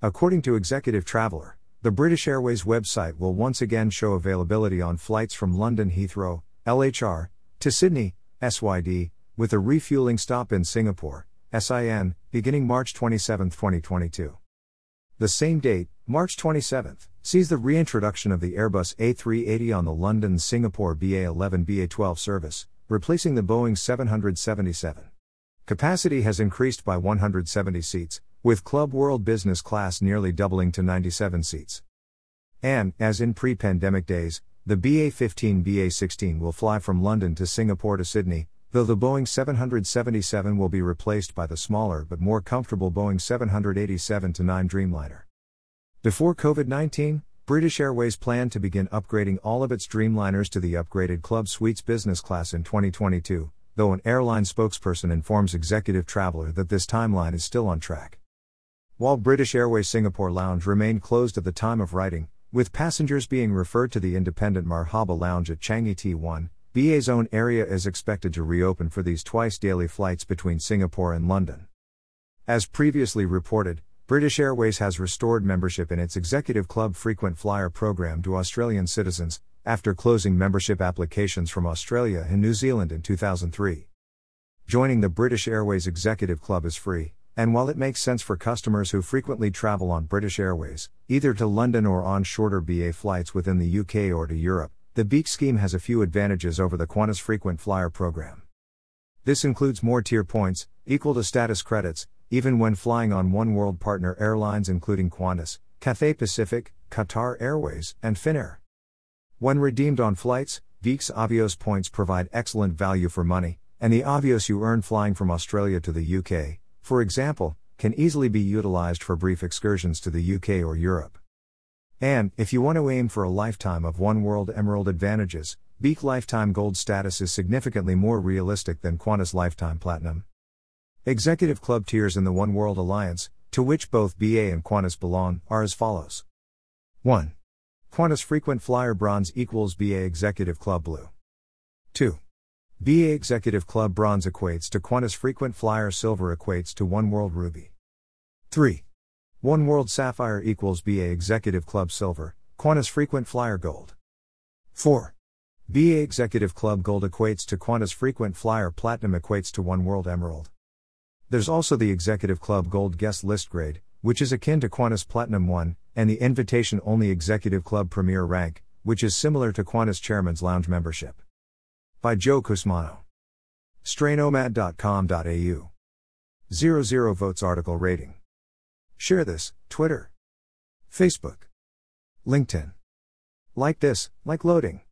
According to Executive Traveller, the British Airways website will once again show availability on flights from London Heathrow, LHR, to Sydney, SYD, with a refuelling stop in Singapore, SIN, beginning March 27, 2022. The same date, March 27, sees the reintroduction of the Airbus A380 on the London-Singapore BA11-BA12 service, replacing the Boeing 777. Capacity has increased by 170 seats, with Club World Business Class nearly doubling to 97 seats. And, as in pre-pandemic days, the BA15-BA16 will fly from London to Singapore to Sydney, though the Boeing 777 will be replaced by the smaller but more comfortable Boeing 787-9 Dreamliner. Before COVID-19, British Airways planned to begin upgrading all of its Dreamliners to the upgraded Club Suites business class in 2022, though an airline spokesperson informs Executive Traveller that this timeline is still on track. While British Airways Singapore Lounge remained closed at the time of writing, with passengers being referred to the independent Marhaba Lounge at Changi T1, BA's own area is expected to reopen for these twice-daily flights between Singapore and London. As previously reported, British Airways has restored membership in its Executive Club frequent flyer program to Australian citizens, after closing membership applications from Australia and New Zealand in 2003. Joining the British Airways Executive Club is free, and while it makes sense for customers who frequently travel on British Airways, either to London or on shorter BA flights within the UK or to Europe, the BEAC scheme has a few advantages over the Qantas Frequent Flyer program. This includes more tier points, equal to status credits, even when flying on Oneworld partner airlines including Qantas, Cathay Pacific, Qatar Airways, and Finnair. When redeemed on flights, BEAC's Avios points provide excellent value for money, and the Avios you earn flying from Australia to the UK, for example, can easily be utilised for brief excursions to the UK or Europe. And, if you want to aim for a lifetime of Oneworld Emerald advantages, BEAC Lifetime Gold status is significantly more realistic than Qantas Lifetime Platinum. Executive Club tiers in the Oneworld Alliance, to which both BA and Qantas belong, are as follows. 1. Qantas Frequent Flyer Bronze equals BA Executive Club Blue. 2. BA Executive Club Bronze equates to Qantas Frequent Flyer Silver equates to Oneworld Ruby. 3. Oneworld Sapphire equals BA Executive Club Silver, Qantas Frequent Flyer Gold. 4. BA Executive Club Gold equates to Qantas Frequent Flyer Platinum equates to Oneworld Emerald. There's also the Executive Club Gold Guest List Grade, which is akin to Qantas Platinum 1, and the Invitation-Only Executive Club Premier Rank, which is similar to Qantas Chairman's Lounge membership. By Joe Cusmano. Strainomad.com.au. 00 votes article rating. Share this, Twitter, Facebook, LinkedIn. Like this, like loading.